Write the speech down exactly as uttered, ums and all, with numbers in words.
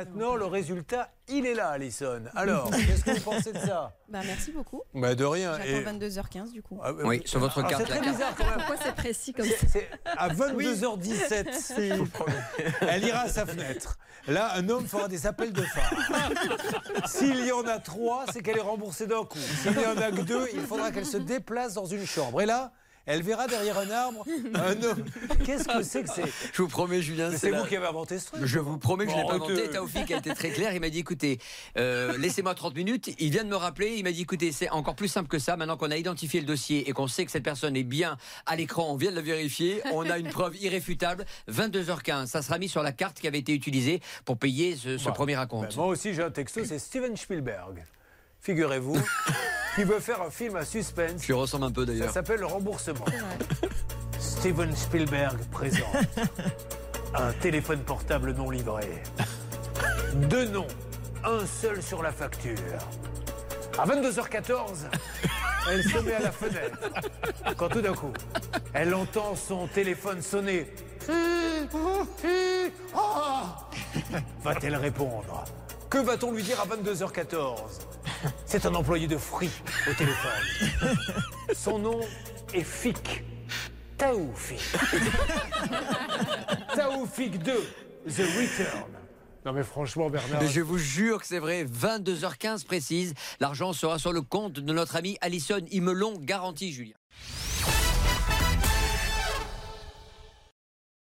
maintenant, le résultat, il est là, Alison. Alors, qu'est-ce que vous pensez de ça? Bah, merci beaucoup. Bah, de rien. J'attends et... vingt-deux heures quinze, du coup. Ah, bah, oui, sur votre carte. C'est très bizarre. Pourquoi c'est précis comme ça? À vingt-deux heures dix-sept, c'est... Elle ira à sa fenêtre. Là, un homme fera des appels de phare. S'il y en a trois, c'est qu'elle est remboursée d'un coup. S'il y en a que deux, il faudra qu'elle se déplace dans une chambre. Et là... Elle verra derrière un arbre un homme. Qu'est-ce que c'est que c'est? Je vous promets, Julien, c'est vous la... qui avez inventé ce truc. Je vous promets que bon, je ne l'ai pas inventé. Que... Taoufik a été très clair. Il m'a dit, écoutez, euh, laissez-moi trente minutes. Il vient de me rappeler. Il m'a dit, écoutez, c'est encore plus simple que ça. Maintenant qu'on a identifié le dossier et qu'on sait que cette personne est bien à l'écran, on vient de le vérifier. On a une preuve irréfutable. vingt-deux heures quinze. Ça sera mis sur la carte qui avait été utilisée pour payer ce, ce bah, premier acompte. Bah moi aussi, j'ai un texto. C'est Steven Spielberg. Figurez-vous. Qui veut faire un film à suspense. Tu ressembles un peu d'ailleurs. Ça s'appelle Le Remboursement. Steven Spielberg présente un téléphone portable non livré. Deux noms, un seul sur la facture. À vingt-deux heures quatorze, elle se met à la fenêtre. Quand tout d'un coup, elle entend son téléphone sonner. Va-t-elle répondre? Que va-t-on lui dire à vingt-deux heures quatorze? C'est un employé de Free au téléphone. Son nom est Fik. Taoufik. Taoufik deux, The Return. Non mais franchement Bernard... Mais je vous jure que c'est vrai, vingt-deux heures quinze précise, l'argent sera sur le compte de notre ami Alison. Ils me l'ont garanti, Julien.